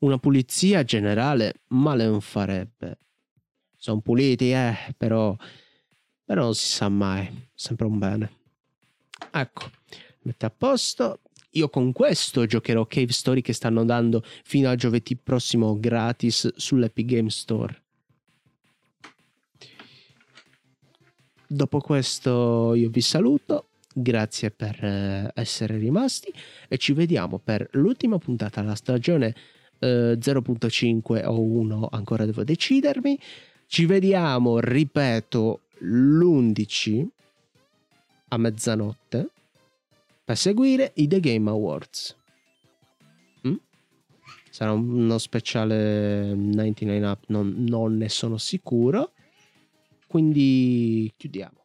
una pulizia generale male non farebbe. Sono puliti, eh, però però non si sa mai, sempre un bene. Ecco, metto a posto. Io con questo giocherò Cave Story, che stanno dando fino a giovedì prossimo gratis sull'Epic Game Store. Dopo questo io vi saluto, grazie per essere rimasti e ci vediamo per l'ultima puntata della stagione eh, zero punto cinque o uno, ancora devo decidermi. Ci vediamo, ripeto, l'undici a mezzanotte per seguire i The Game Awards. mm? Sarà uno speciale novantanove up, non, non ne sono sicuro, quindi chiudiamo.